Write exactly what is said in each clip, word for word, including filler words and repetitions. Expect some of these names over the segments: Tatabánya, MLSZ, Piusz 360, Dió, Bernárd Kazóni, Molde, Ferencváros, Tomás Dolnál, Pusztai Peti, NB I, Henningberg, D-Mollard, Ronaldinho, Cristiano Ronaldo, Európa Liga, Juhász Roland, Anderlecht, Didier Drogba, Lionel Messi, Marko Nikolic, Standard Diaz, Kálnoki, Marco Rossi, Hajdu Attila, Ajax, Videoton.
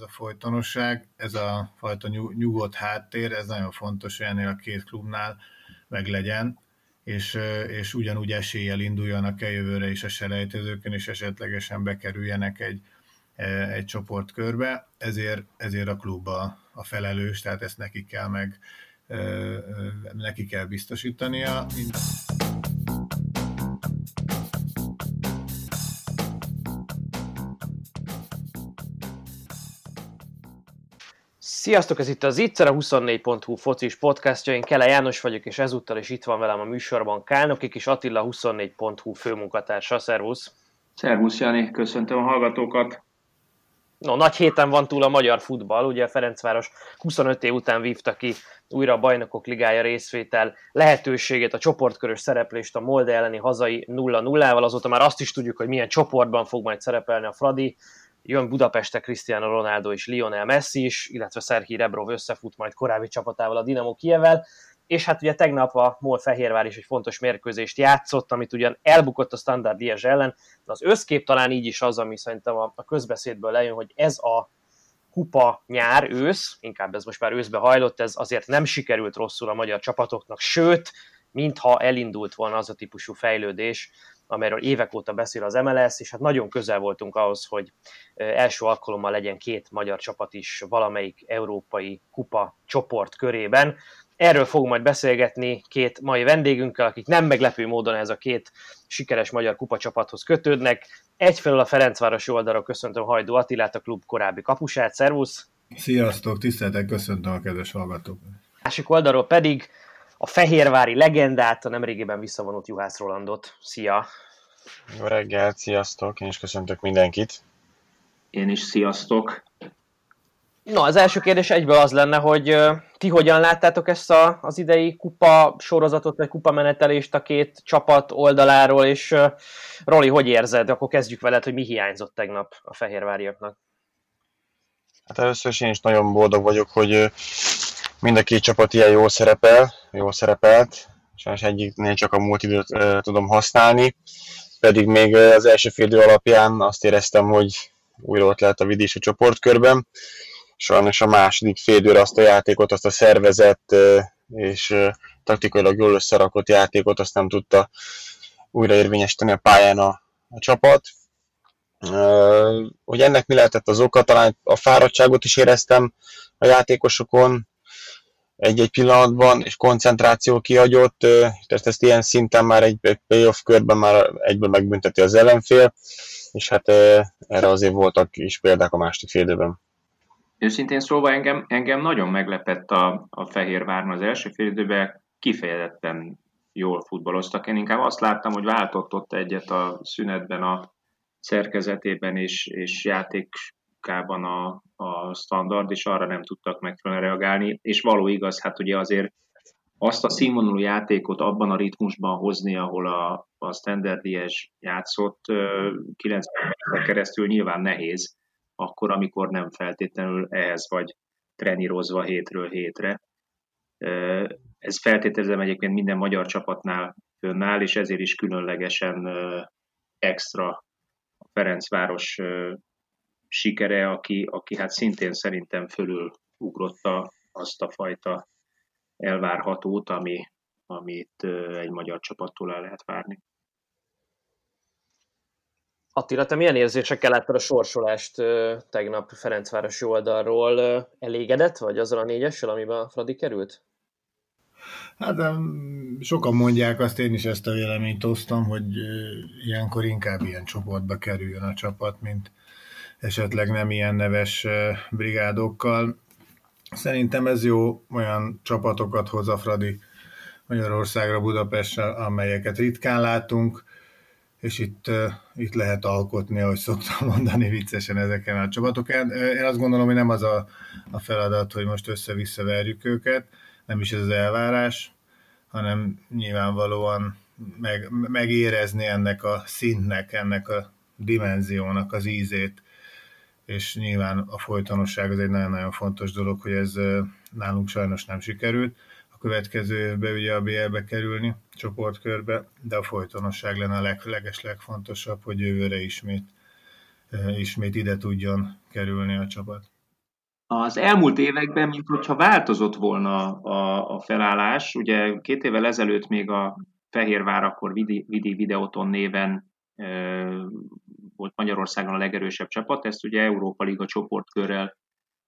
ez a folytonosság, ez a fajta nyugodt háttér, ez nagyon fontos, hogy ennél a két klubnál meglegyen, és, és ugyanúgy eséllyel induljanak el jövőre is a selejtezőkön, és esetlegesen bekerüljenek egy, egy csoportkörbe, ezért, ezért a klub a, a felelős, tehát ezt neki kell, meg, neki kell biztosítania. Sziasztok, ez itt az Ittszer, a huszonnégy pont hu focis podcastja, én Kele János vagyok, és ezúttal is itt van velem a műsorban Kálnoki és Attila, huszonnégy pont hu főmunkatársa. Szervusz! Szervusz, Jani, köszöntöm a hallgatókat! No, nagy héten van túl a magyar futball, ugye a Ferencváros huszonöt év után vívta ki újra a Bajnokok Ligája részvétel lehetőségét, a csoportkörös szereplést a Molde elleni hazai nulla nullával, azóta már azt is tudjuk, hogy milyen csoportban fog majd szerepelni a Fradi. Jön Budapestre Cristiano Ronaldo és Lionel Messi is, illetve Szerhij Rebrov összefut majd korábbi csapatával, a Dinamo Kijevvel, és hát ugye tegnap a MOL Fehérvár is egy fontos mérkőzést játszott, amit ugyan elbukott a Standard Diaz ellen, de az összkép talán így is az, ami szerintem a közbeszédből lejön, hogy ez a kupa nyár, ősz, inkább ez most már őszbe hajlott, ez azért nem sikerült rosszul a magyar csapatoknak, sőt, mintha elindult volna az a típusú fejlődés, amelyről évek óta beszél az em el es zé, és hát nagyon közel voltunk ahhoz, hogy első alkalommal legyen két magyar csapat is valamelyik európai kupa csoport körében. Erről fogunk majd beszélgetni két mai vendégünkkel, akik nem meglepő módon ez a két sikeres magyar kupa csapathoz kötődnek. Egyfelől a Ferencvárosi oldalról köszöntöm Hajdu Attilát, a klub korábbi kapusát. Szervusz! Sziasztok, tiszteltek, köszöntöm a kedves hallgatókat! Másik oldalról pedig a fehérvári legendát, a nemrégiben visszavonult Juhász Rolandot. Szia! Jó reggelt, sziasztok! Én is köszöntök mindenkit! Én is, sziasztok! Na, az első kérdés egyből az lenne, hogy ti hogyan láttátok ezt a, az idei kupa sorozatot, vagy kupa menetelést a két csapat oldaláról, és Roli, hogy érzed? Akkor kezdjük veled, hogy mi hiányzott tegnap a fehérváriaknak. Hát először is én is nagyon boldog vagyok, hogy mind a két csapat ilyen jól szerepel, jól szerepelt, sajnos egyiknél csak a múlt időt e, tudom használni, pedig még az első fél idő alapján azt éreztem, hogy újra ott lehet a Vidis a csoportkörben, sajnos a második fél időre azt a játékot, azt a szervezett e, és e, taktikailag jól összerakott játékot, azt nem tudta újra érvényesíteni a pályán a, a csapat. E, hogy ennek mi lehetett az oka, talán a fáradtságot is éreztem a játékosokon, egy-egy pillanatban, és koncentráció kihagyott, tehát ezt ilyen szinten már egy playoff körben már egyből megbünteti az ellenfél, és hát erre azért voltak is példák a második fél időben. Őszintén szólva engem, engem nagyon meglepett a, a Fehérváron az első fél időben, kifejezetten jól futballoztak. Én inkább azt láttam, hogy váltott ott egyet a szünetben a szerkezetében és, és játék kában a, a standard, és arra nem tudtak megfelelően reagálni, és való igaz, hát ugye azért azt a színvonalú játékot abban a ritmusban hozni, ahol a, a Standard Diaz játszott kilencven percen keresztül nyilván nehéz, akkor, amikor nem feltétlenül ehhez vagy trenírozva hétről hétre. Ez feltételezem egyébként minden magyar csapatnál fönnáll, és ezért is különlegesen extra a Ferencváros sikere, aki, aki hát szintén szerintem fölül ugrotta azt a fajta elvárhatót, ami, amit egy magyar csapattól el lehet várni. Attila, te milyen érzésekkel láttad a sorsolást tegnap Ferencvárosi oldalról? Elégedett vagy azzal a négyessel, amiben a Fradi került? Hát sokan mondják, azt én is ezt a véleményt osztom, hogy ilyenkor inkább ilyen csoportba kerüljön a csapat, mint esetleg nem ilyen neves brigádokkal. Szerintem ez jó, olyan csapatokat hoz a Fradi Magyarországra, Budapestre, amelyeket ritkán látunk, és itt, itt lehet alkotni, ahogy szoktam mondani viccesen ezeken a csapatokon. Én azt gondolom, hogy nem az a, a feladat, hogy most össze-vissza verjük őket, nem is ez az elvárás, hanem nyilvánvalóan meg, megérezni ennek a szintnek, ennek a dimenziónak az ízét, és nyilván a folytonosság az egy nagyon-nagyon fontos dolog, hogy ez nálunk sajnos nem sikerült a következő évben ugye a bé el-be kerülni, csoportkörbe, de a folytonosság lenne a leg, leges legfontosabb, hogy jövőre ismét, ismét ide tudjon kerülni a csapat. Az elmúlt években, mint hogyha változott volna a, a felállás, ugye két évvel ezelőtt még a Fehérvár, akkor Vidi, Vidi Videoton néven e, volt Magyarországon a legerősebb csapat, ezt ugye Európa Liga csoportkörrel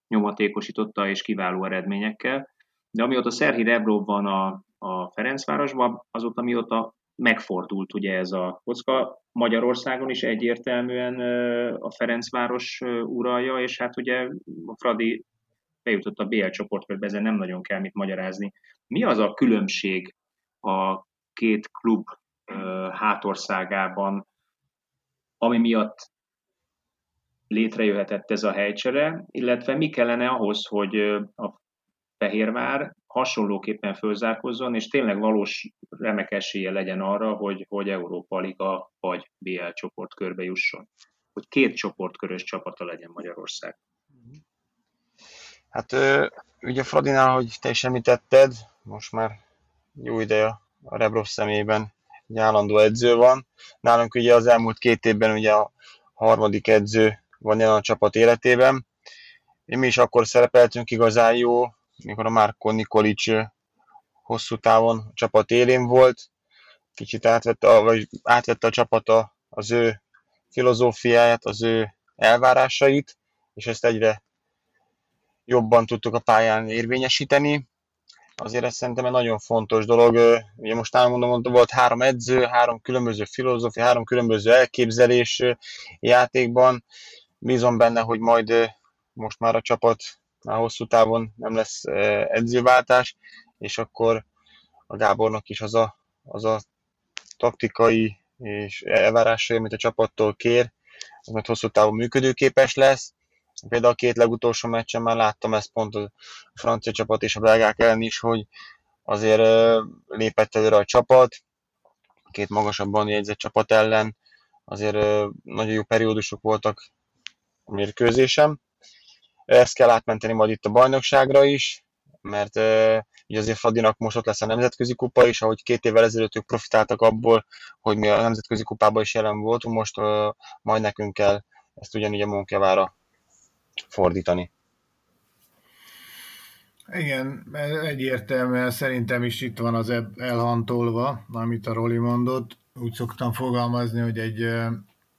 nyomatékosította és kiváló eredményekkel, de amióta Szerhij Rebrov van a, a Ferencvárosban, azóta mióta megfordult ugye ez a kocka, Magyarországon is egyértelműen a Ferencváros uralja, és hát ugye a Fradi bejutott a bé el csoportkörbe, ezen nem nagyon kell mit magyarázni. Mi az a különbség a két klub hátországában, ami miatt létrejöhetett ez a helycsere, illetve mi kellene ahhoz, hogy a Fehérvár hasonlóképpen fölzárkozzon, és tényleg valós remek esélye legyen arra, hogy, hogy Európa Liga vagy bé el csoportkörbe jusson. Hogy két csoportkörös csapata legyen Magyarország. Hát ugye Fradinál, hogy te is említetted, most már jó ideje a Rebrov személyében egy állandó edző van. Nálunk ugye az elmúlt két évben ugye a harmadik edző van jelen a csapat életében. Mi is akkor szerepeltünk igazán jó, mikor a Marko Nikolic hosszú távon a csapat élén volt, kicsit átvette, vagy átvette a csapata az ő filozófiáját, az ő elvárásait, és ezt egyre jobban tudtuk a pályán érvényesíteni. Azért ez szerintem egy nagyon fontos dolog, ugye most nálam mondom, volt három edző, három különböző filozófia, három különböző elképzelés játékban. Bízom benne, hogy majd most már a csapat már hosszú távon nem lesz edzőváltás, és akkor a Gábornak is az a, az a taktikai és elvárásai, amit a csapattól kér, az majd hosszú távon működőképes lesz. Például a két legutolsó meccsen már láttam ezt pont a francia csapat és a belgák ellen is, hogy azért lépett előre a csapat, a két magasabban jegyzett csapat ellen, azért nagyon jó periódusok voltak a mérkőzésem. Ezt kell átmenteni majd itt a bajnokságra is, mert e, ugye azért Fradinak most ott lesz a nemzetközi kupa is, ahogy két évvel ezelőtt ők profitáltak abból, hogy mi a nemzetközi kupában is jelen voltunk, most e, majd nekünk kell ezt ugyanígy a munkávára fordítani. Igen, egyértelműen szerintem is itt van az elhantolva, amit a Roli mondott. Úgy szoktam fogalmazni, hogy egy,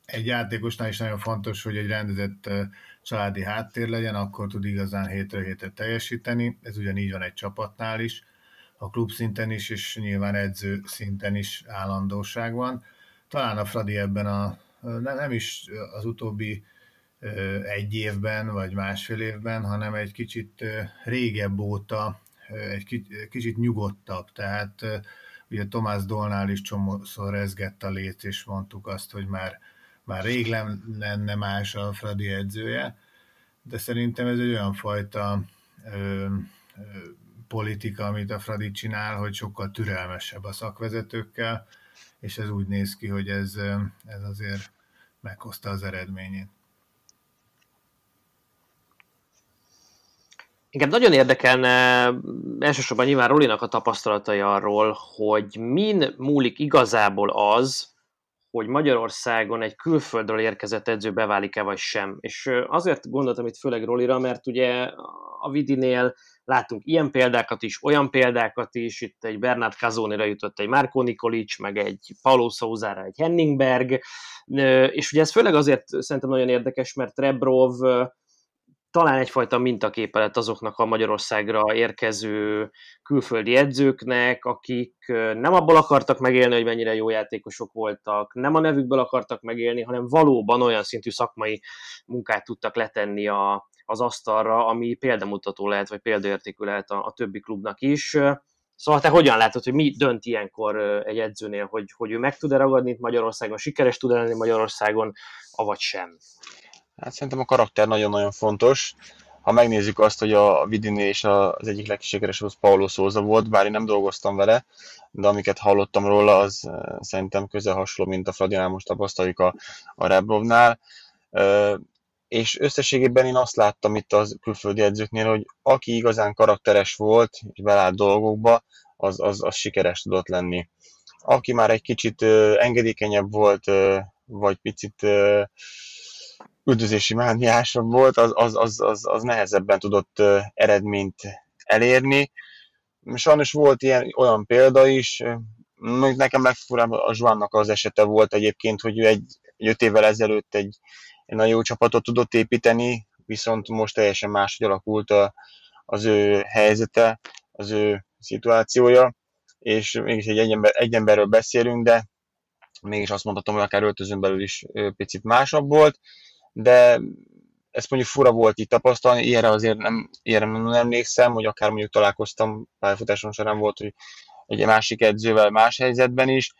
egy játékosnál is nagyon fontos, hogy egy rendezett családi háttér legyen, akkor tud igazán hétről hétre teljesíteni. Ez ugyanígy van egy csapatnál is, a klub szinten is, és nyilván edző szinten is állandóság van. Talán a Fradi ebben a, nem is az utóbbi egy évben, vagy másfél évben, hanem egy kicsit régebb óta, egy kicsit nyugodtabb. Tehát ugye Tomás Dolnál is csomószor rezgett a lét, és mondtuk azt, hogy már Már rég lenne más a Fradi edzője, de szerintem ez egy olyan fajta ö, ö, politika, amit a Fradi csinál, hogy sokkal türelmesebb a szakvezetőkkel, és ez úgy néz ki, hogy ez, ez azért meghozta az eredményét. Engem nagyon érdekelne elsősorban nyilván Rolinak a tapasztalatai arról, hogy min múlik igazából az, hogy Magyarországon egy külföldről érkezett edző beválik-e vagy sem. És azért gondoltam itt főleg Rolira, mert ugye a Vidinél látunk ilyen példákat is, olyan példákat is, itt egy Bernárd Kazónira jutott egy Marko Nikolic, meg egy Paulo Sousára egy Henningberg, és ugye ez főleg azért szerintem nagyon érdekes, mert Rebrov talán egyfajta mintaképe lett azoknak a Magyarországra érkező külföldi edzőknek, akik nem abból akartak megélni, hogy mennyire jó játékosok voltak, nem a nevükből akartak megélni, hanem valóban olyan szintű szakmai munkát tudtak letenni a, az asztalra, ami példamutató lehet, vagy példaértékű lehet a, a többi klubnak is. Szóval te hogyan látod, hogy mi dönt ilyenkor egy edzőnél, hogy, hogy ő meg tud-e ragadni itt Magyarországon, sikeres tud-e lenni Magyarországon, avagy sem? Hát szerintem a karakter nagyon-nagyon fontos. Ha megnézzük azt, hogy a Vidiné és az egyik legsikeresebb az Paulo Sousa volt, bár én nem dolgoztam vele, de amiket hallottam róla, az szerintem közel hasonló, mint a Fradinál most tapasztaljuk a, a Rebrovnál. És összességében én azt láttam itt az külföldi edzőknél, hogy aki igazán karakteres volt, és belállt dolgokba, az, az, az sikeres tudott lenni. Aki már egy kicsit engedékenyebb volt, vagy picit üldözési mániás volt, az, az, az, az, az nehezebben tudott eredményt elérni. Sajnos volt ilyen, olyan példa is, nekem legfurább a Zsuánnak az esete volt egyébként, hogy ő egy, öt évvel ezelőtt egy, egy nagyon jó csapatot tudott építeni, viszont most teljesen máshogy alakult a, az ő helyzete, az ő szituációja, és mégis egy, egy, ember, egy emberről beszélünk, de mégis azt mondhatom, hogy akár öltözön belül is picit másabb volt, de ezt mondjuk fura volt itt tapasztalni, ilyenre azért nem, ilyenre nem emlékszem, hogy akár mondjuk találkoztam, pályafutásom során volt, hogy egy másik edzővel más helyzetben is,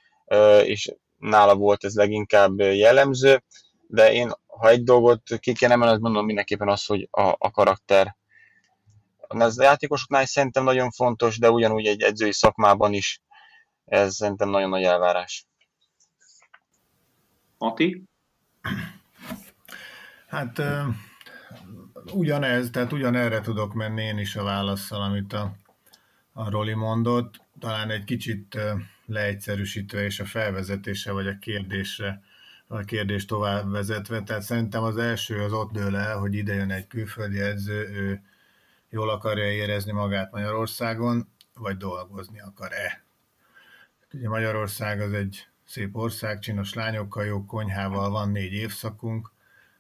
és nála volt ez leginkább jellemző, de én, ha egy dolgot ki kell emelni, azt mondom mindenképpen az, hogy a, a karakter. Az játékosoknál szerintem nagyon fontos, de ugyanúgy egy edzői szakmában is ez szerintem nagyon nagy elvárás. Mati? Hát ugyanez, tehát ugyanerre tudok menni én is a válaszsal, amit a, a Roli mondott. Talán egy kicsit leegyszerűsítve és a felvezetése vagy a kérdésre, a kérdés tovább vezetve. Tehát szerintem az első az ott dől el, hogy ide jön egy külföldi edző, ő jól akarja érezni magát Magyarországon, vagy dolgozni akar-e. Ugye Magyarország az egy szép ország, csinos lányokkal, jó konyhával van, négy évszakunk,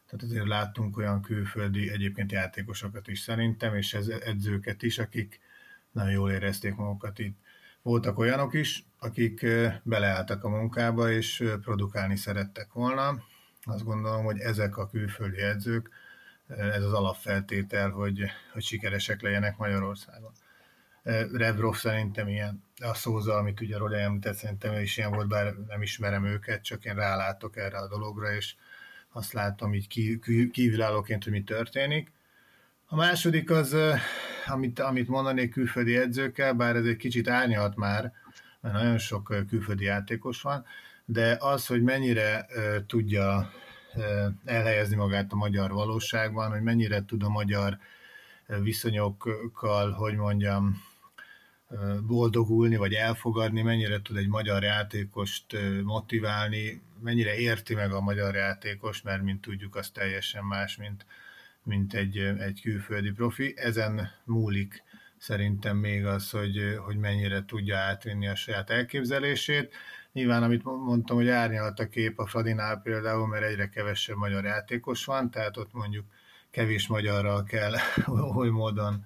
tehát azért láttunk olyan külföldi egyébként játékosokat is szerintem, és ez edzőket is, akik nagyon jól érezték magukat itt. Voltak olyanok is, akik beleálltak a munkába, és produkálni szerettek volna. Azt gondolom, hogy ezek a külföldi edzők, ez az alapfeltétel, hogy, hogy sikeresek legyenek Magyarországon. Rebrov szerintem ilyen, a Sousa, amit ugye Rode említett, szerintem is ilyen volt, bár nem ismerem őket, csak én rálátok erre a dologra, és azt látom így kívülállóként, hogy mi történik. A második az, amit, amit mondanék külföldi edzőkkel, bár ez egy kicsit árnyalt már, mert nagyon sok külföldi játékos van, de az, hogy mennyire tudja elhelyezni magát a magyar valóságban, hogy mennyire tud a magyar viszonyokkal, hogy mondjam, boldogulni, vagy elfogadni, mennyire tud egy magyar játékost motiválni, mennyire érti meg a magyar játékos, mert mint tudjuk, az teljesen más, mint, mint egy, egy külföldi profi. Ezen múlik szerintem még az, hogy, hogy mennyire tudja átvinni a saját elképzelését. Nyilván, amit mondtam, hogy árnyalt a kép a Fradinál például, mert egyre kevesebb magyar játékos van, tehát ott mondjuk kevés magyarral kell oly módon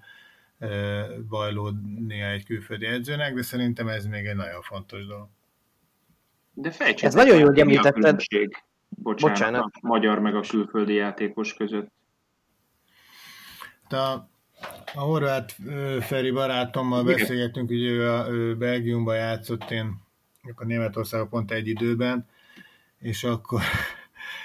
bajlódnia egy külföldi edzőnek, de szerintem ez még egy nagyon fontos dolog. De fejtsétek, ez nagyon jó, hogy említetted. Bocsánat, Bocsánat. A magyar meg a külföldi játékos között. A, a horvát Feri barátommal beszélgettünk, ugye ő, a, ő Belgiumban játszott, én a Németországban pont egy időben, és akkor,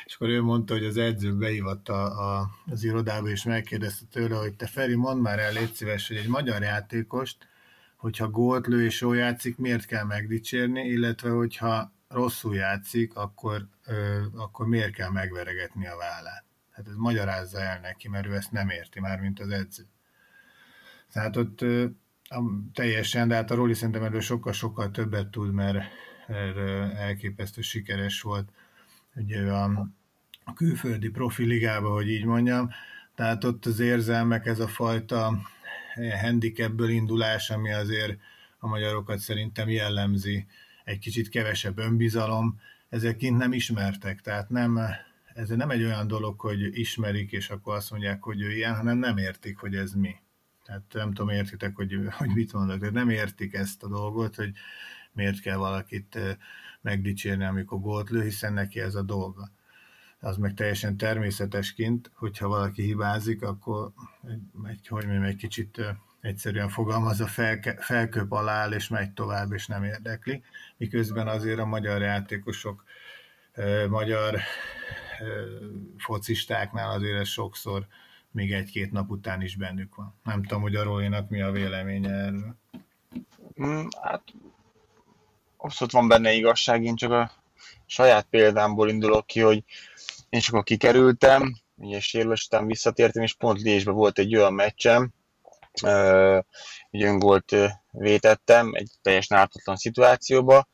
és akkor ő mondta, hogy az edző behívott a, a, az irodába, és megkérdezte tőle, hogy te Feri, mondd már el, légy szíves, hogy egy magyar játékost, hogyha gólt lő és jól játszik, miért kell megdicsérni, illetve hogyha rosszul játszik, akkor, ö, akkor miért kell megveregetni a vállát. Hát ez magyarázza el neki, mert ő ezt nem érti már, mint az edző. Tehát ott ö, a, teljesen, de hát a Roli szerintem erről sokkal-sokkal többet tud, mert elképesztő sikeres volt ugye a, a külföldi profi ligába, hogy így mondjam. Tehát ott az érzelmek, ez a fajta handicapből indulás, ami azért a magyarokat szerintem jellemzi, egy kicsit kevesebb önbizalom, ezek kint nem ismertek, tehát nem... Ez nem egy olyan dolog, hogy ismerik, és akkor azt mondják, hogy ő ilyen, hanem nem értik, hogy ez mi. Tehát nem tudom, értitek, hogy, hogy mit mondok, de nem értik ezt a dolgot, hogy miért kell valakit megdicsérni, amikor gólt lő, hiszen neki ez a dolga. Az meg teljesen természetesként, hogyha valaki hibázik, akkor egy, hogy mondjam, egy kicsit egyszerűen fogalmazza, felköp alá áll, és megy tovább, és nem érdekli. Miközben azért a magyar játékosok, magyar focistáknál azért ez sokszor még egy-két nap után is bennük van. Nem tudom, hogy a Rolinak mi a véleménye erről. Mm, hát abszolút van benne igazság, én csak a saját példámból indulok ki, hogy én csak akkor kikerültem, ugye sérülés után visszatértem, és pont Liésbe volt egy olyan meccsem, hogy öngolt vétettem egy teljesen ártatlan szituációba,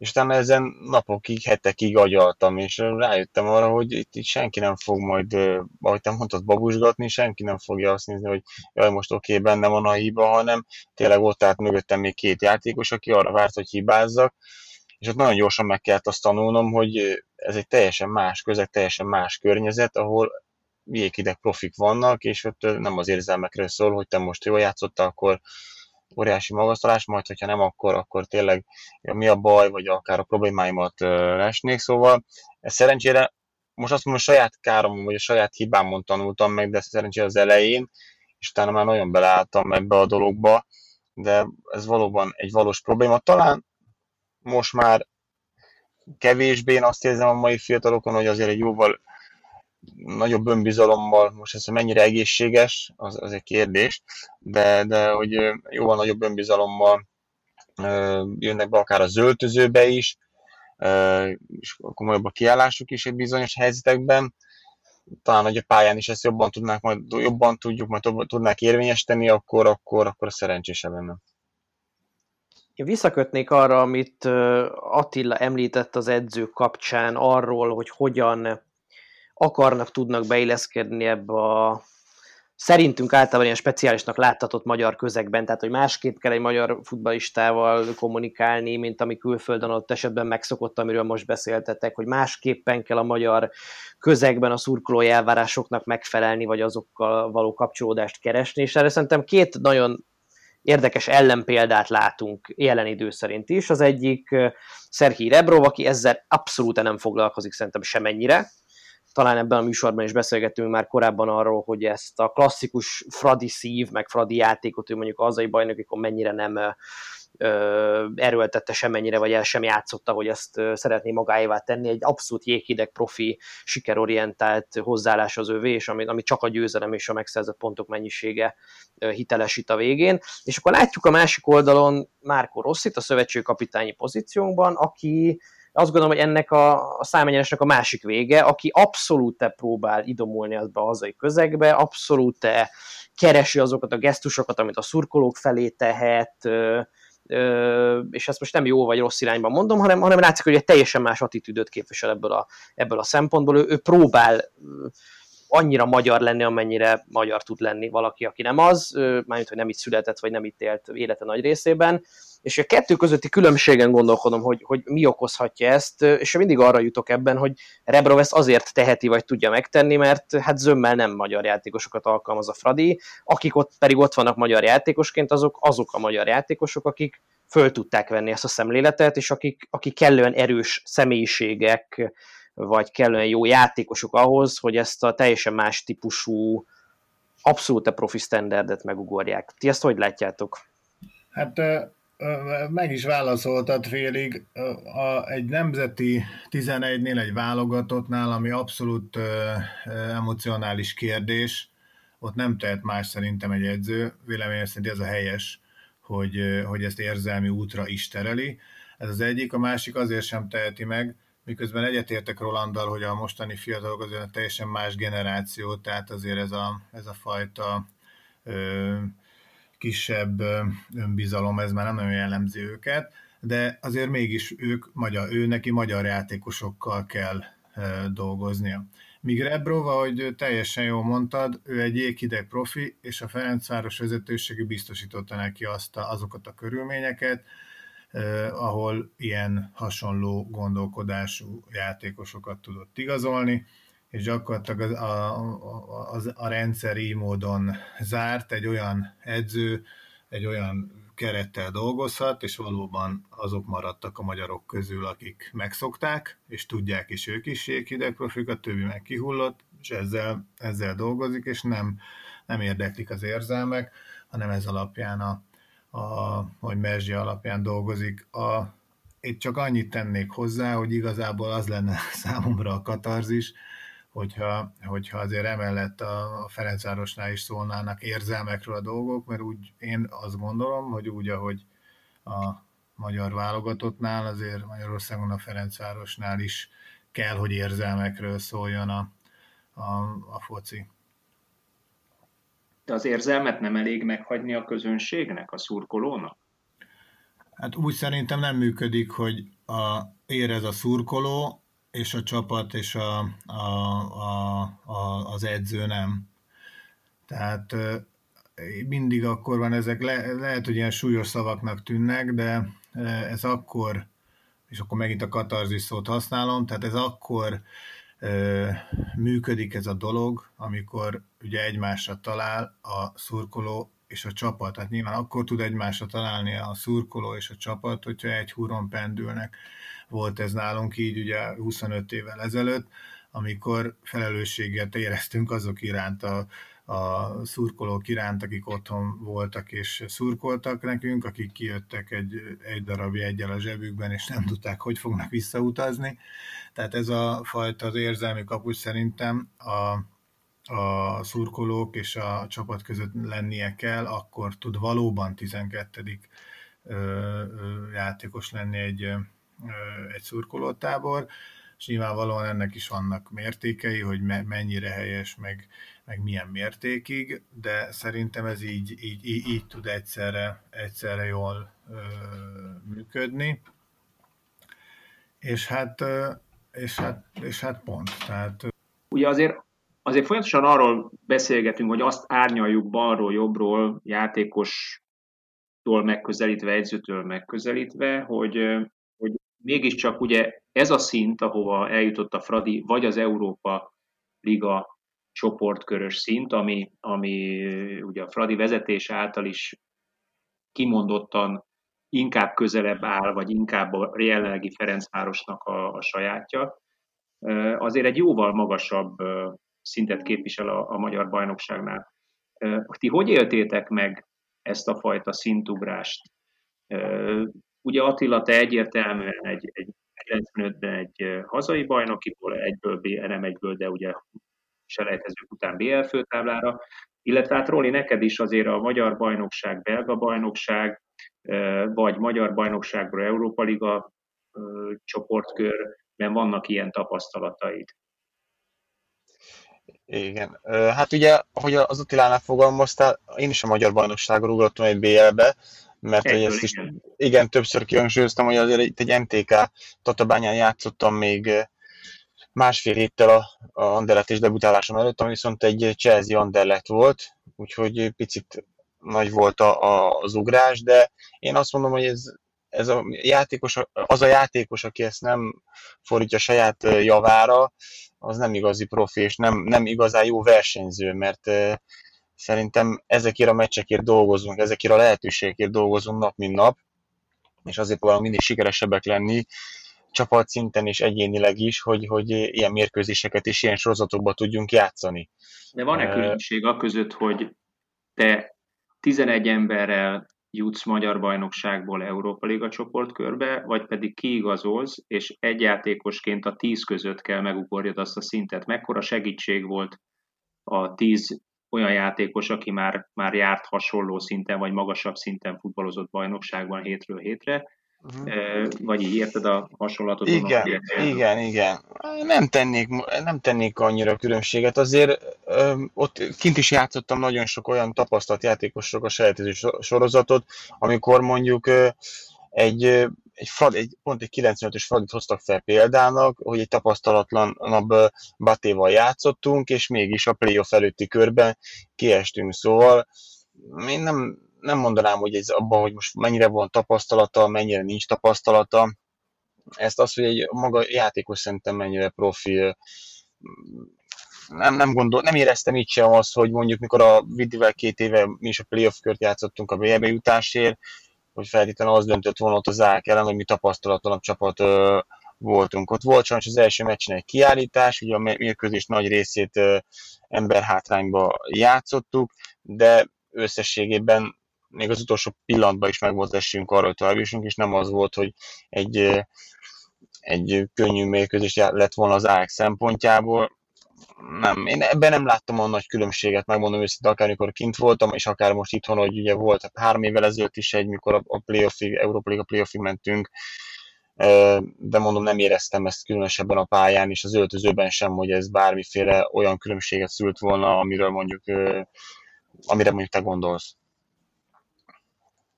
és utána ezen napokig, hetekig agyaltam, és rájöttem arra, hogy itt, itt senki nem fog majd, ahogy te mondtad, babusgatni, senki nem fogja azt nézni, hogy jaj, most oké, okay, bennem van a hiba, hanem tényleg ott állt mögöttem még két játékos, aki arra várt, hogy hibázzak, és ott nagyon gyorsan meg kellett azt tanulnom, hogy ez egy teljesen más közeg, teljesen más környezet, ahol jégideg profik vannak, és ott nem az érzelmekről szól, hogy te most jól játszottál, akkor óriási magasztalás, majd hogyha nem, akkor, akkor tényleg mi a baj, vagy akár a problémáimat lesnék, szóval ez szerencsére most azt mondom, hogy saját káromon, vagy a saját hibámon tanultam meg, de szerencsére az elején, és utána már nagyon beleálltam ebbe a dologba, de ez valóban egy valós probléma. Talán most már kevésbé, én azt érzem a mai fiatalokon, hogy azért egy jóval nagyobb önbizalommal, most ez mennyire egészséges, az, az egy kérdés, de, de hogy jóval nagyobb önbizalommal ö, jönnek be akár az öltözőbe is, ö, és komolyabb a kiállásuk is egy bizonyos helyzetekben. Talán, hogy a pályán is ezt jobban tudnák, majd jobban tudjuk, majd tudnák érvényesíteni, akkor, akkor, akkor szerencsésebb lenne. Én visszakötnék arra, amit Attila említett az edzők kapcsán, arról, hogy hogyan akarnak, tudnak beilleszkedni ebbe a szerintünk általában ilyen speciálisnak láttatott magyar közegben, tehát hogy másképp kell egy magyar futballistával kommunikálni, mint ami külföldön ott esetben megszokott, amiről most beszéltetek, hogy másképpen kell a magyar közegben a szurkolói elvárásoknak megfelelni, vagy azokkal való kapcsolódást keresni, és erre szerintem két nagyon érdekes ellenpéldát látunk jelen idő szerint is. Az egyik Szerhij Rebrov, aki ezzel abszolút nem foglalkozik szerintem semennyire. Talán ebben a műsorban is beszélgettünk már korábban arról, hogy ezt a klasszikus fradi szív, meg fradi játékot, ő mondjuk a hazai bajnokikon mennyire nem ö, erőltette semennyire, vagy el sem játszotta, hogy ezt szeretné magáévá tenni. Egy abszolút jéghideg profi, sikerorientált hozzáállás az övé, és ami, ami csak a győzelem és a megszerzett pontok mennyisége hitelesít a végén. És akkor látjuk a másik oldalon Marco Rossit a szövetségkapitányi pozíciónkban, aki... Azt gondolom, hogy ennek a, a számegyenesnek a másik vége, aki abszolút próbál idomulni azba a hazai közegbe, abszolút keresi azokat a gesztusokat, amit a szurkolók felé tehet, ö, ö, és ezt most nem jó vagy rossz irányban mondom, hanem, hanem látszik, hogy egy teljesen más attitűdöt képvisel ebből a, ebből a szempontból. Ő, ő próbál annyira magyar lenni, amennyire magyar tud lenni valaki, aki nem az, mármint, hogy nem itt született, vagy nem itt élt élete nagy részében. És a kettő közötti különbségen gondolkodom, hogy, hogy mi okozhatja ezt, és mindig arra jutok ebben, hogy Rebrov ezt azért teheti, vagy tudja megtenni, mert hát zömmel nem magyar játékosokat alkalmaz a Fradi, akik ott pedig ott vannak magyar játékosként, azok, azok a magyar játékosok, akik föl tudták venni ezt a szemléletet, és akik, akik kellően erős személyiségek, vagy kellően jó játékosok ahhoz, hogy ezt a teljesen más típusú, abszolút a profi standardet megugorják. Ti ezt hogy látjátok? Hát... Meg is válaszoltad félig, a, egy nemzeti tizenegynél, egy válogatottnál, ami abszolút ö, emocionális kérdés, ott nem tehet más szerintem egy edző, véleményem szerint ez a helyes, hogy, hogy ezt érzelmi útra is tereli. Ez az egyik, a másik azért sem teheti meg, miközben egyetértek Rolanddal, hogy a mostani fiatalok azért teljesen más generáció, tehát azért ez a, ez a fajta... Ö, kisebb önbizalom, ez már nem nagyon jellemzi őket, de azért mégis ők, magyar, ő neki magyar játékosokkal kell dolgoznia. Míg Rebrov, ahogy teljesen jól mondtad, ő egy jéghideg profi, és a Ferencváros vezetősége biztosította neki azt a, azokat a körülményeket, ahol ilyen hasonló gondolkodású játékosokat tudott igazolni, és gyakorlatilag a, a, a, a rendszer így módon zárt, egy olyan edző, egy olyan kerettel dolgozhat, és valóban azok maradtak a magyarok közül, akik megszokták, és tudják is ők is jéghideg profik, a többi meg kihullott, és ezzel, ezzel dolgozik, és nem, nem érdeklik az érzelmek, hanem ez alapján, a, a, vagy Merzsi alapján dolgozik. A, itt csak annyit tennék hozzá, hogy igazából az lenne számomra a katarzis, Hogyha, hogyha azért emellett a Ferencvárosnál is szólnának érzelmekről a dolgok, mert úgy én azt gondolom, hogy úgy, ahogy a magyar válogatottnál, azért Magyarországon a Ferencvárosnál is kell, hogy érzelmekről szóljon a, a, a foci. De az érzelmet nem elég meghagyni a közönségnek, a szurkolónak? Hát úgy szerintem nem működik, hogy a, érez a szurkoló, és a csapat, és a, a, a, a, az edző nem. Tehát mindig akkor van, ezek le, lehet, hogy ilyen súlyos szavaknak tűnnek, de ez akkor, és akkor megint a katarzis szót használom, tehát ez akkor működik ez a dolog, amikor ugye egymásra talál a szurkoló és a csapat. Tehát nyilván akkor tud egymásra találni a szurkoló és a csapat, hogyha egy húron pendülnek. Volt ez nálunk így ugye huszonöt évvel ezelőtt, amikor felelősséget éreztünk azok iránt, a, a szurkolók iránt, akik otthon voltak és szurkoltak nekünk, akik kijöttek egy, egy darab jeggyel a zsebükben, és nem tudták, hogy fognak visszautazni. Tehát ez a fajta az érzelmi kapus szerintem a, a szurkolók és a csapat között lennie kell, akkor tud valóban tizenkettedik játékos lenni egy, egy szurkolótábor, és nyilvánvalóan ennek is vannak mértékei, hogy me- mennyire helyes, meg, meg milyen mértékig, de szerintem ez így, így, így, így tud egyszerre, egyszerre jól ö, működni. És hát, ö, és, hát, és hát pont. Tehát... Ugye azért, azért folyamatosan arról beszélgetünk, hogy azt árnyaljuk balról-jobbról, játékostól megközelítve, edzőtől megközelítve, hogy, hogy mégiscsak ugye ez a szint, ahova eljutott a Fradi, vagy az Európa Liga csoportkörös szint, ami, ami ugye a Fradi vezetés által is kimondottan inkább közelebb áll, vagy inkább a jelenlegi Ferencvárosnak a, a sajátja, azért egy jóval magasabb szintet képvisel a, a magyar bajnokságnál. Ti hogy éltétek meg ezt a fajta szintugrást? Ugye Attila, te egyértelműen egy, egy kilencvenötben egy hazai bajnokiból, egyből, nem egyből, de ugye selejtezők után bé el főtáblára, illetve hát Roli, neked is azért a magyar bajnokság, belga bajnokság, vagy magyar bajnokságról Európa Liga csoportkörben vannak ilyen tapasztalataid. Igen, hát ugye, ahogy az Attilánál fogalmaztál, én is a magyar bajnokságról ugrottam egy bé el-be, mert egyből, ezt is igen, igen többször kihangsúlyoztam, hogy azért itt egy em té ká Tatabányán játszottam még másfél héttel a, a Anderlecht és debutálásom előtt, ami viszont egy Chelsea Anderlecht volt, úgyhogy picit nagy volt a, a, az ugrás, de én azt mondom, hogy ez, ez a játékos, az a játékos, aki ezt nem fordítja saját javára, az nem igazi profi, és nem, nem igazán jó versenyző, mert szerintem ezekért a meccsekért dolgozunk, ezekért a lehetőségekért dolgozunk nap, mint nap, és azért próbálunk mindig sikeresebbek lenni, csapatszinten és egyénileg is, hogy, hogy ilyen mérkőzéseket és ilyen sorozatokba tudjunk játszani. De van-e uh, különbség a között, hogy te tizenegy emberrel jutsz magyar bajnokságból Európa Liga csoportkörbe, vagy pedig kiigazolsz, és egy játékosként a tíz között kell megugorjad azt a szintet? Mekkora segítség volt a tíz olyan játékos, aki már, már járt hasonló szinten, vagy magasabb szinten futballozott bajnokságban hétről hétre, uh-huh. vagy így érted a hasonlatot? Igen, a igen, igen. Nem tennék, nem tennék annyira különbséget, azért öm, ott kint is játszottam nagyon sok olyan tapasztalt játékosok a selejtező sorozatot, amikor mondjuk ö, egy, ö, egy, frad, egy pont egy kilencvenötös Fradit hoztak fel példának, hogy egy tapasztalatlanabb Batéval játszottunk, és mégis a playoff előtti körben kiestünk, szóval én nem Nem mondanám, hogy ez abban, hogy most mennyire van tapasztalata, mennyire nincs tapasztalata. Ezt az, hogy egy maga játékos szerintem mennyire profi. Nem, nem, gondol, nem éreztem itt sem azt, hogy mondjuk mikor a Vidivel két éve mi is a playoff kört játszottunk a bé el-be jutásért, hogy feltétlenül az döntött volna ott az á ká ellen, hogy mi tapasztalatlanabb csapat ö, voltunk. Ott volt sajnos az első meccsen egy kiállítás, ugye a mérkőzés nagy részét ö, emberhátrányba játszottuk, de összességében még az utolsó pillanatban is meg volt esélyünk arra, hogy továbbjussunk, és nem az volt, hogy egy, egy könnyű mérkőzés lett volna az Ajax szempontjából. Nem, én ebben nem láttam olyan nagy különbséget, megmondom őszintén, akár mikor kint voltam, és akár most itthon, hogy ugye volt három évvel ezelőtt is egy, mikor a playoffig, Európa Liga playoffig mentünk, de mondom, nem éreztem ezt különösebben a pályán, és az öltözőben sem, hogy ez bármiféle olyan különbséget szült volna, amiről mondjuk amire mondjuk te gondolsz.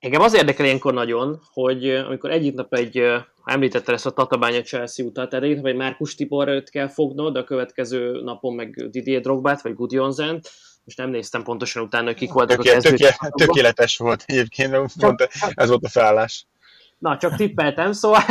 Engem az érdekel ilyenkor nagyon, hogy amikor egyik nap egy, ha említetted ezt a Tatabánya Chelsea utat, tehát egyik nap egy Márkus Tiborrőt kell fognod, de a következő napon meg Didier Drogbát, vagy Gudjonzent, most nem néztem pontosan utána, hogy kik voltak Töké, a kezdőcsapatokban. Tökéletes volt egyébként, mondta, ez volt a felállás. Na, csak tippeltem, szóval,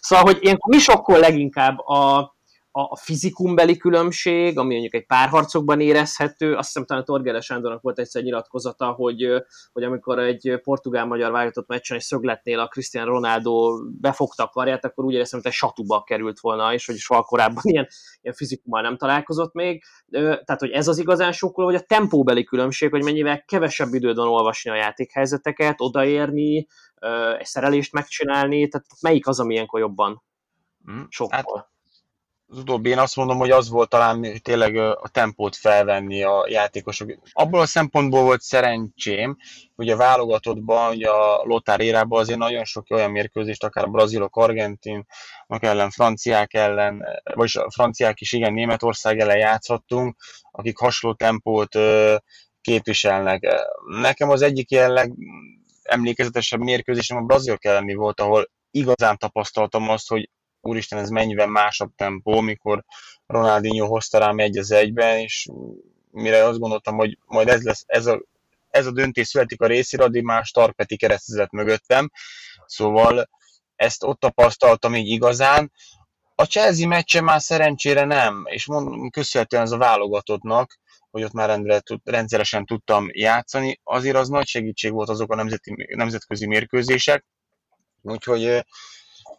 szóval hogy én mi sokkal leginkább a a fizikumbeli különbség, ami mondjuk egy párharcokban érezhető, azt hiszem talán Torgere Sándornak volt egyszer nyilatkozata, hogy, hogy amikor egy portugál-magyar válogatott meccsen egy szögletnél a Cristiano Ronaldo befogta a karját, akkor úgy éreztem, hogy egy satuba került volna, és hogy soha korábban ilyen, ilyen fizikummal nem találkozott még. Tehát, hogy ez az igazán sokkal, hogy a tempóbeli különbség, hogy mennyivel kevesebb időd van olvasni a játékhelyzeteket, odaérni, egy szerelést megcsinálni, tehát melyik az, ami ilyenkor jobban sokkal? Az utóbbi én azt mondom, hogy az volt talán tényleg a tempót felvenni a játékosok. Abból a szempontból volt szerencsém, hogy a válogatottban, ugye a Lothar érában azért nagyon sok olyan mérkőzést, akár a brazilok, argentinok ellen, franciák ellen, vagyis a franciák is igen, Németország ellen játszhattunk, akik hasonló tempót képviselnek. Nekem az egyik ilyen legemlékezetesebb mérkőzésem a brazilok elleni volt, ahol igazán tapasztaltam azt, hogy úristen, ez mennyiben másabb tempó, mikor Ronaldinho hozta rám egy az egyben, és mire azt gondoltam, hogy majd ez lesz, ez a, ez a döntés születik a részére, addig már Stark-Peti keresztezett mögöttem. Szóval ezt ott tapasztaltam így igazán. A Chelsea meccse már szerencsére nem, és mondom, köszönhetően ez a válogatottnak, hogy ott már rendre, rendszeresen tudtam játszani, azért az nagy segítség volt azok a nemzeti, nemzetközi mérkőzések, úgyhogy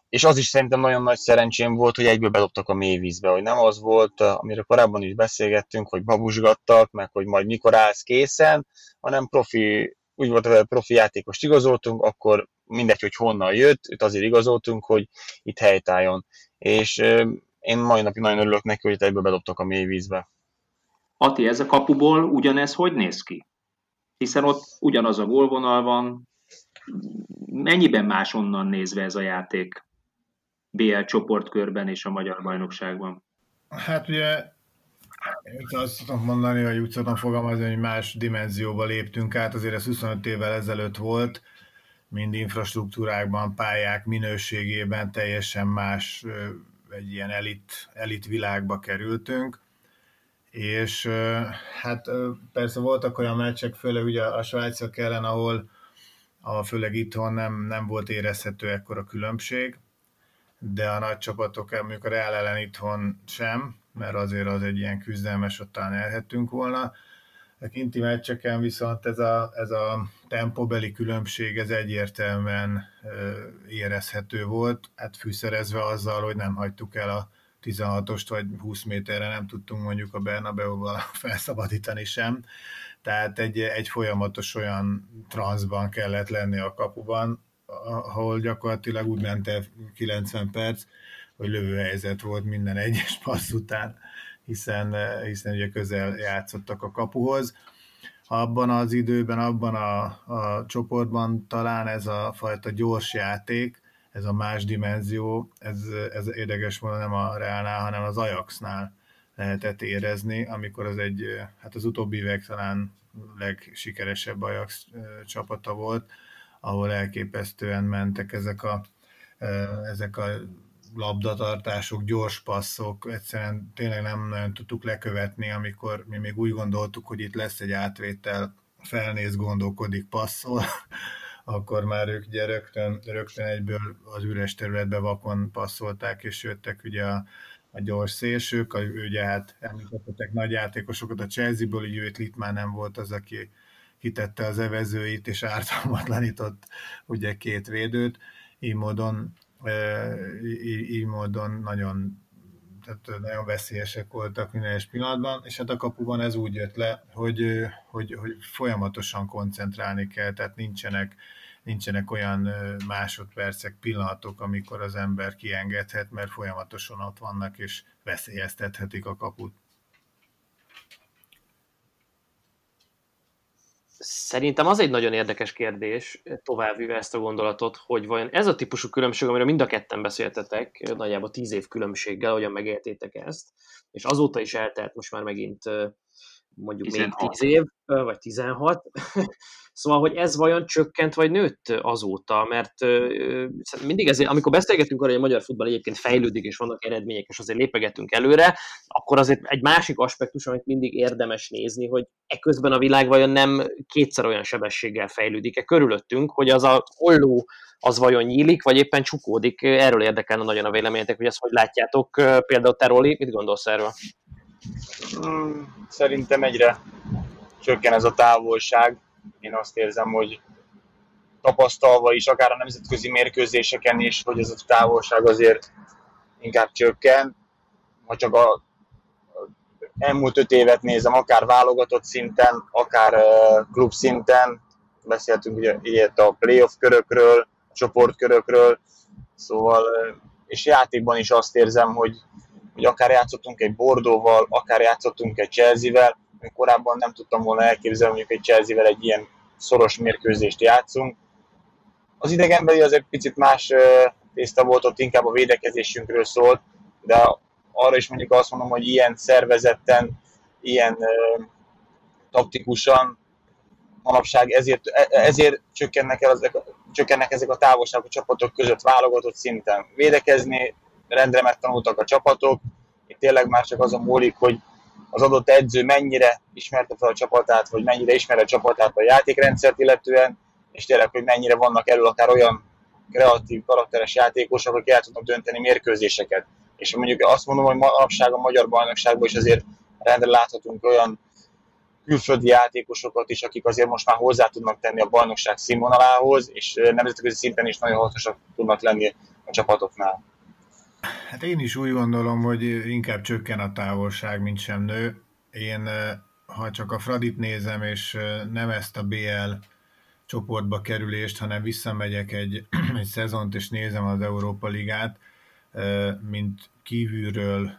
és az is szerintem nagyon nagy szerencsém volt, hogy egyből bedobtak a mélyvízbe, hogy nem az volt, amiről korábban is beszélgettünk, hogy babusgattak, meg hogy majd mikor állsz készen, hanem profi, úgy volt, hogy profi játékost igazoltunk, akkor mindegy, hogy honnan jött, őt azért igazoltunk, hogy itt helytálljon. És én mai napig nagyon örülök neki, hogy egyből bedobtak a mélyvízbe. Ati, ez a kapuból ugyanez hogy néz ki? Hiszen ott ugyanaz a gólvonal van, mennyiben más onnan nézve ez a játék bé el csoportkörben és a magyar bajnokságban? Hát ugye, azt tudom mondani, vagy úgy szoktam fogalmazni, hogy más dimenzióba léptünk át, azért ez huszonöt évvel ezelőtt volt, mind infrastruktúrákban, pályák minőségében teljesen más, egy ilyen elit, elit világba kerültünk, és hát persze voltak olyan meccsek, főleg ugye a svájciak ellen, ahol a, főleg itthon nem, nem volt érezhető ekkora különbség, de a nagy csapatok, mondjuk a Real ellen itthon sem, mert azért az egy ilyen küzdelmes, ott talán elhettünk volna. A kinti meccseken viszont ez a, ez a tempóbeli különbség, ez egyértelműen érezhető volt, hát fűszerezve azzal, hogy nem hagytuk el a tizenhatost, vagy húsz méterre nem tudtunk mondjuk a Bernabeuval felszabadítani sem. Tehát egy, egy folyamatos olyan transzban kellett lenni a kapuban, ahol gyakorlatilag úgy ment el kilencven perc, hogy lövőhelyzet volt minden egyes passz után, hiszen, hiszen ugye közel játszottak a kapuhoz. Abban az időben, abban a, a csoportban talán ez a fajta gyors játék, ez a más dimenzió, ez, ez érdekes módon nem a Realnál, hanem az Ajaxnál lehetett érezni, amikor az egy, hát az utóbbi évek talán legsikeresebb Ajax csapata volt, ahol elképesztően mentek ezek a, ezek a labdatartások, gyors passzok, egyszerűen tényleg nem nagyon tudtuk lekövetni, amikor mi még úgy gondoltuk, hogy itt lesz egy átvétel, felnéz, gondolkodik, passzol, akkor már ők ugye rögtön, rögtön egyből az üres területbe vakon passzolták, és jöttek ugye a, a gyors szélsők, a, ugye hát említettek nagy játékosokat a Chelsea-ből, így őt Littmann nem volt az, aki kitette az evezőit, és ártalmatlanított ugye két védőt, így módon, így, így módon nagyon, tehát nagyon veszélyesek voltak minden egyes pillanatban, és hát a kapuban ez úgy jött le, hogy, hogy, hogy folyamatosan koncentrálni kell, tehát nincsenek, nincsenek olyan másodpercek, pillanatok, amikor az ember kiengedhet, mert folyamatosan ott vannak, és veszélyeztethetik a kaput. Szerintem az egy nagyon érdekes kérdés, továbbvive ezt a gondolatot, hogy vajon ez a típusú különbség, amiről mind a ketten beszéltetek, nagyjából tíz év különbséggel, ahogyan megértétek ezt, és azóta is eltelt most már megint mondjuk tizenhat még tíz év, vagy tizenhat. Szóval, hogy ez vajon csökkent, vagy nőtt azóta, mert mindig ezért, amikor beszélgetünk arra, hogy a magyar futball egyébként fejlődik, és vannak eredmények, és azért lépegetünk előre, akkor azért egy másik aspektus, amit mindig érdemes nézni, hogy eközben a világ vajon nem kétszer olyan sebességgel fejlődik-e körülöttünk, hogy az a olló az vajon nyílik, vagy éppen csukódik. Erről érdekelne nagyon a véleményetek, hogy ezt hogy látjátok. Például te, Roli, mit gondolsz erről? Szerintem egyre csökken ez a távolság. Én azt érzem, hogy tapasztalva is, akár a nemzetközi mérkőzéseken is, hogy ez a távolság azért inkább csökken. Ha csak a elmúlt öt évet nézem, akár válogatott szinten, akár klub szinten, beszéltünk ugye ilyet a playoff körökről, a csoportkörökről, szóval, és játékban is azt érzem, hogy, hogy akár játszottunk egy Bordóval, akár játszottunk egy Chelsea-vel, még korábban nem tudtam volna elképzelni, mondjuk egy Chelsea-vel egy ilyen szoros mérkőzést játszunk. Az idegenbeli azért picit más tészta volt, ott inkább a védekezésünkről szólt, de arra is mondjuk azt mondom, hogy ilyen szervezetten, ilyen taktikusan, manapság ezért, ezért csökkennek, el ezek, csökkennek ezek a távolságok a csapatok között válogatott szinten. Védekezni rendre megtanultak a csapatok, itt tényleg már csak azon múlik, hogy az adott edző mennyire ismerte fel a csapatát, vagy mennyire ismeri a csapatát a játékrendszert illetően, és tényleg, hogy mennyire vannak elő akár olyan kreatív, karakteres játékosok, akik el tudnak dönteni mérkőzéseket. És mondjuk azt mondom, hogy manapság a magyar bajnokságban is azért rendre láthatunk olyan külföldi játékosokat is, akik azért most már hozzá tudnak tenni a bajnokság színvonalához, és nemzetközi szinten is nagyon hasznosak tudnak lenni a csapatoknál. Hát én is úgy gondolom, hogy inkább csökken a távolság, mint sem nő. Én, ha csak a Fradit nézem, és nem ezt a bé el csoportba kerülést, hanem visszamegyek egy, egy szezont, és nézem az Európa Ligát, mint kívülről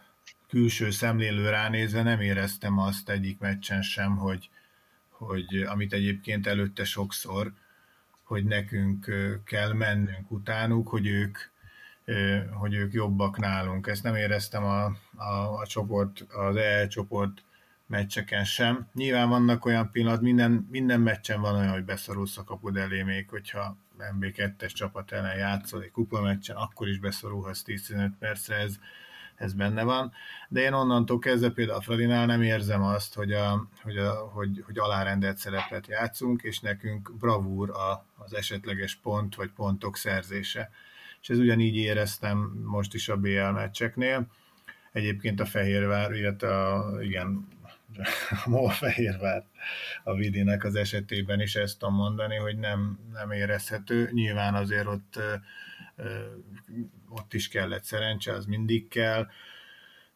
külső szemlélő ránézve nem éreztem azt egyik meccsen sem, hogy, hogy amit egyébként előtte sokszor, hogy nekünk kell mennünk utánuk, hogy ők, hogy ők jobbak nálunk. Ezt nem éreztem a, a, a csoport, az E csoport meccseken sem. Nyilván vannak olyan pillanat, minden, minden meccsen van olyan, hogy beszorulsz a kapud elé, még hogyha en bé kettes csapat ellen játszol egy kupameccsen, akkor is beszorulhatsz tíz-tizenöt percre, ez ez benne van, de én onnantól kezdve például a Fradinál nem érzem azt, hogy, a, hogy, a, hogy, hogy alárendelt szerepet játszunk, és nekünk bravúr a, az esetleges pont vagy pontok szerzése. És ez ugyanígy éreztem most is a bé el meccseknél. Egyébként a Fehérvár, illetve a, igen, a MOL Fehérvár a Vidinek az esetében is ezt tudom mondani, hogy nem, nem érezhető. Nyilván azért ott ott is kellett szerencse, az mindig kell,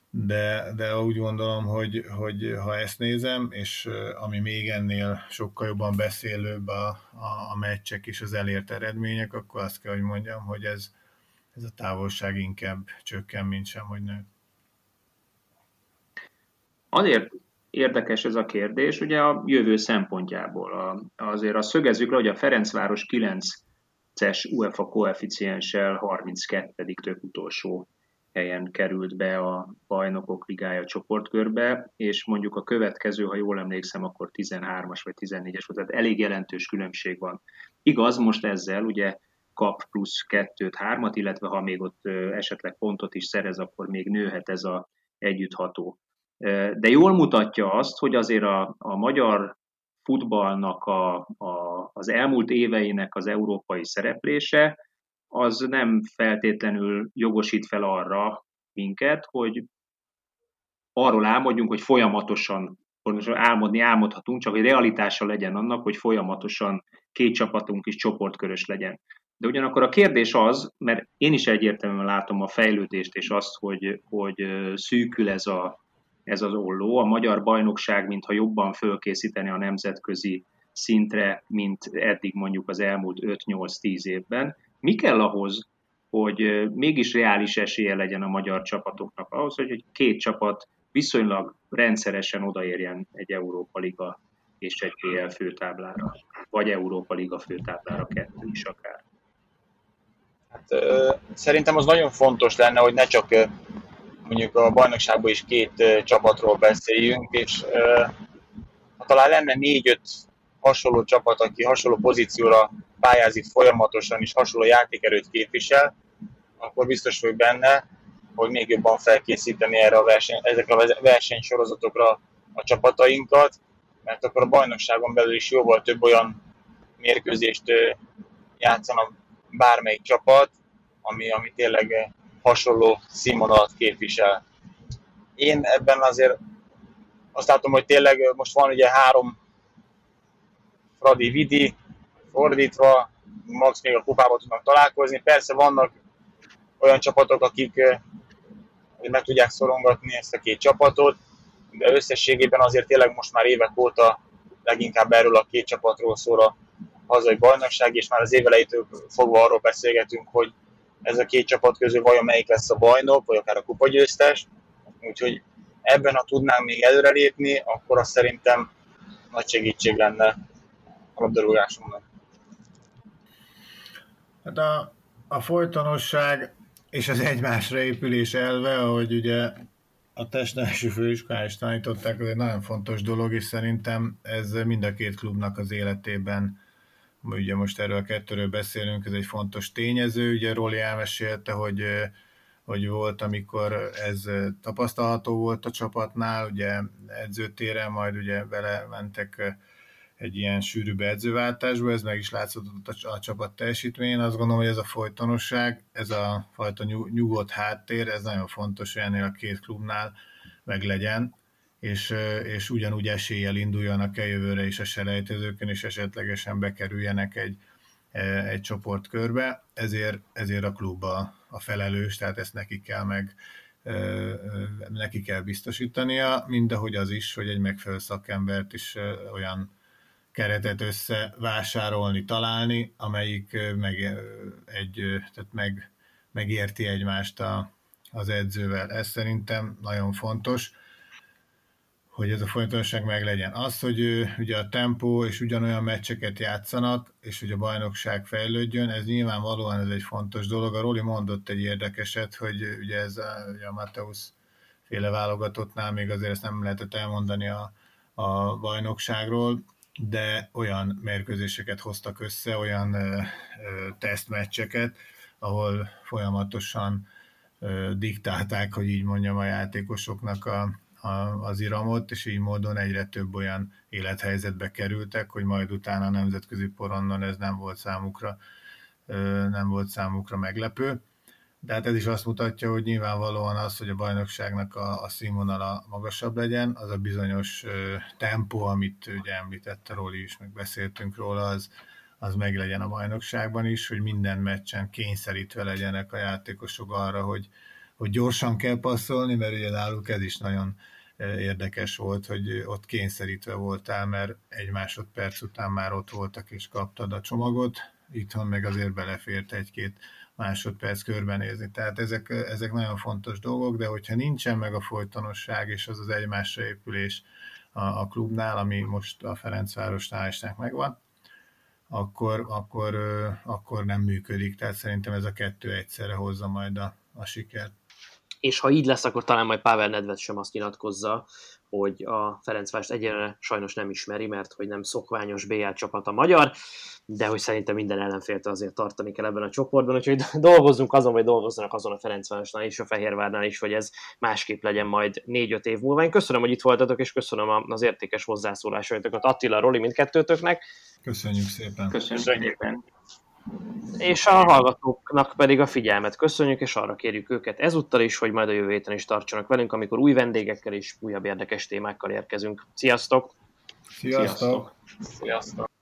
de, de úgy gondolom, hogy, hogy ha ezt nézem, és ami még ennél sokkal jobban beszélőbb a, a, a meccsek és az elért eredmények, akkor azt kell, hogy mondjam, hogy ez, ez a távolság inkább csökken, mint sem, hogy nő. Azért érdekes ez a kérdés, ugye a jövő szempontjából. A, azért azt szögezzük le, hogy a Ferencváros kilences UEFA koeficienssel harminckettedik utolsó helyen került be a Bajnokok Ligája csoportkörbe, és mondjuk a következő, ha jól emlékszem, akkor tizenhármas vagy tizennégyes volt, tehát elég jelentős különbség van. Igaz, most ezzel ugye kap plusz kettőt, hármat, illetve ha még ott esetleg pontot is szerez, akkor még nőhet ez a együttható. De jól mutatja azt, hogy azért a, a magyar futballnak a, a, az elmúlt éveinek az európai szereplése, az nem feltétlenül jogosít fel arra minket, hogy arról álmodjunk, hogy folyamatosan, álmodni álmodhatunk, csak hogy realitása legyen annak, hogy folyamatosan két csapatunk is csoportkörös legyen. De ugyanakkor a kérdés az, mert én is egyértelműen látom a fejlődést, és azt, hogy, hogy szűkül ez a ez az olló, a magyar bajnokság mintha jobban fölkészíteni a nemzetközi szintre, mint eddig mondjuk az elmúlt öt-nyolc-tíz évben. Mi kell ahhoz, hogy mégis reális esélye legyen a magyar csapatoknak ahhoz, hogy két csapat viszonylag rendszeresen odaérjen egy Európa Liga és egy bé el főtáblára, vagy Európa Liga főtáblára, kettő is akár? Hát, ö, szerintem az nagyon fontos lenne, hogy ne csak mondjuk a bajnokságban is két csapatról beszéljünk, és Ha talán lenne négy-öt hasonló csapat, aki hasonló pozícióra pályázik folyamatosan és hasonló játékerőt képvisel, akkor biztos vagy benne, hogy még jobban felkészíteni erre a verseny, ezekre a versenysorozatokra a csapatainkat, mert akkor a bajnokságon belül is jóval több olyan mérkőzést játszanak bármelyik csapat, ami, ami tényleg hasonló színvonalat képvisel. Én ebben azért azt látom, hogy tényleg most van ugye három Fradi-Vidi fordítva, max még a kupában tudnak találkozni. Persze vannak olyan csapatok, akik meg tudják szorongatni ezt a két csapatot, de összességében azért tényleg most már évek óta leginkább erről a két csapatról szól a hazai bajnokság, és már az év elejétől fogva arról beszélgetünk, hogy ez a két csapat közül vajon melyik lesz a bajnok, vagy akár a kupagyőztes. Úgyhogy ebben, ha tudnánk még előrelépni, akkor azt szerintem nagy segítség lenne a labdarúgásunknak. Hát a, a folytonosság és az egymásra épülés elve, ahogy ugye a testnevelési főiskolán is tanították, az egy nagyon fontos dolog, és szerintem ez mind a két klubnak az életében, ugye most erről a kettőről beszélünk, ez egy fontos tényező. Ugye Roli elmesélte, hogy, hogy volt, amikor ez tapasztalható volt a csapatnál, ugye edzőtére, majd ugye vele mentek egy ilyen sűrűbb edzőváltásba, ez meg is látszott a csapat teljesítményén. Azt gondolom, hogy ez a folytonosság, ez a fajta nyugodt háttér, ez nagyon fontos, hogy ennél a két klubnál meglegyen, és, és ugyanúgy eséllyel induljanak el jövőre is a selejtezőkön, és esetlegesen bekerüljenek egy, egy csoportkörbe. Ezért, ezért a klub a, a felelős, tehát ezt neki kell meg neki kell biztosítania, mindahogy az is, hogy egy megfelelő szakembert is olyan keretet összevásárolni, találni, amelyik meg, egy, tehát meg, megérti egymást a, az edzővel. Ez szerintem nagyon fontos, hogy ez a folyamatosság meg legyen. Az, hogy ugye a tempó és ugyanolyan meccseket játszanak, és hogy a bajnokság fejlődjön, ez nyilvánvalóan ez egy fontos dolog. A Roli mondott egy érdekeset, hogy ugye ez a, ugye a Mateusz féle válogatottnál még azért ezt nem lehetett elmondani a, a bajnokságról, de olyan mérkőzéseket hoztak össze, olyan ö, ö, tesztmeccseket, ahol folyamatosan ö, diktálták, hogy így mondjam, a játékosoknak a, a, az iramot, és így módon egyre több olyan élethelyzetbe kerültek, hogy majd utána a nemzetközi porondon ez nem volt számukra, ö, nem volt számukra meglepő. De hát ez is azt mutatja, hogy nyilvánvalóan az, hogy a bajnokságnak a, a színvonala magasabb legyen, az a bizonyos ö, tempó, amit ugye említette Roli is, meg beszéltünk róla, az, az meg legyen a bajnokságban is, hogy minden meccsen kényszerítve legyenek a játékosok arra, hogy, hogy gyorsan kell passzolni, mert ugye náluk ez is nagyon érdekes volt, hogy ott kényszerítve voltál, mert egy másodperc után már ott voltak és kaptad a csomagot, itthon meg azért belefért egy-két másodperc körbenézni. Tehát ezek, ezek nagyon fontos dolgok, de hogyha nincsen meg a folytonosság és az az egymásra épülés a, a klubnál, ami most a Ferencvárosnál esnek megvan, akkor, akkor, akkor nem működik. Tehát szerintem ez a kettő egyszerre hozza majd a, a sikert. És ha így lesz, akkor talán majd Pavel Nedved sem azt nyilatkozza, hogy a Ferencvárost egyelőre sajnos nem ismeri, mert hogy nem szokványos bé el csapat a magyar, de hogy szerintem minden ellenféltől azért tartani kell ebben a csoportban, úgyhogy dolgozzunk azon, vagy dolgozzanak azon a Ferencvárosnál és a Fehérvárnál is, hogy ez másképp legyen majd négy-öt év múlva. Én köszönöm, hogy itt voltatok, és köszönöm az értékes hozzászólásaitokat, Attila, Roli, mindkettőtöknek. Köszönjük szépen. Köszönjük szépen. És a hallgatóknak pedig a figyelmet köszönjük, és arra kérjük őket ezúttal is, hogy majd a jövő héten is tartsanak velünk, amikor új vendégekkel és újabb érdekes témákkal érkezünk. Sziasztok! Sziasztok! Sziasztok! Sziasztok.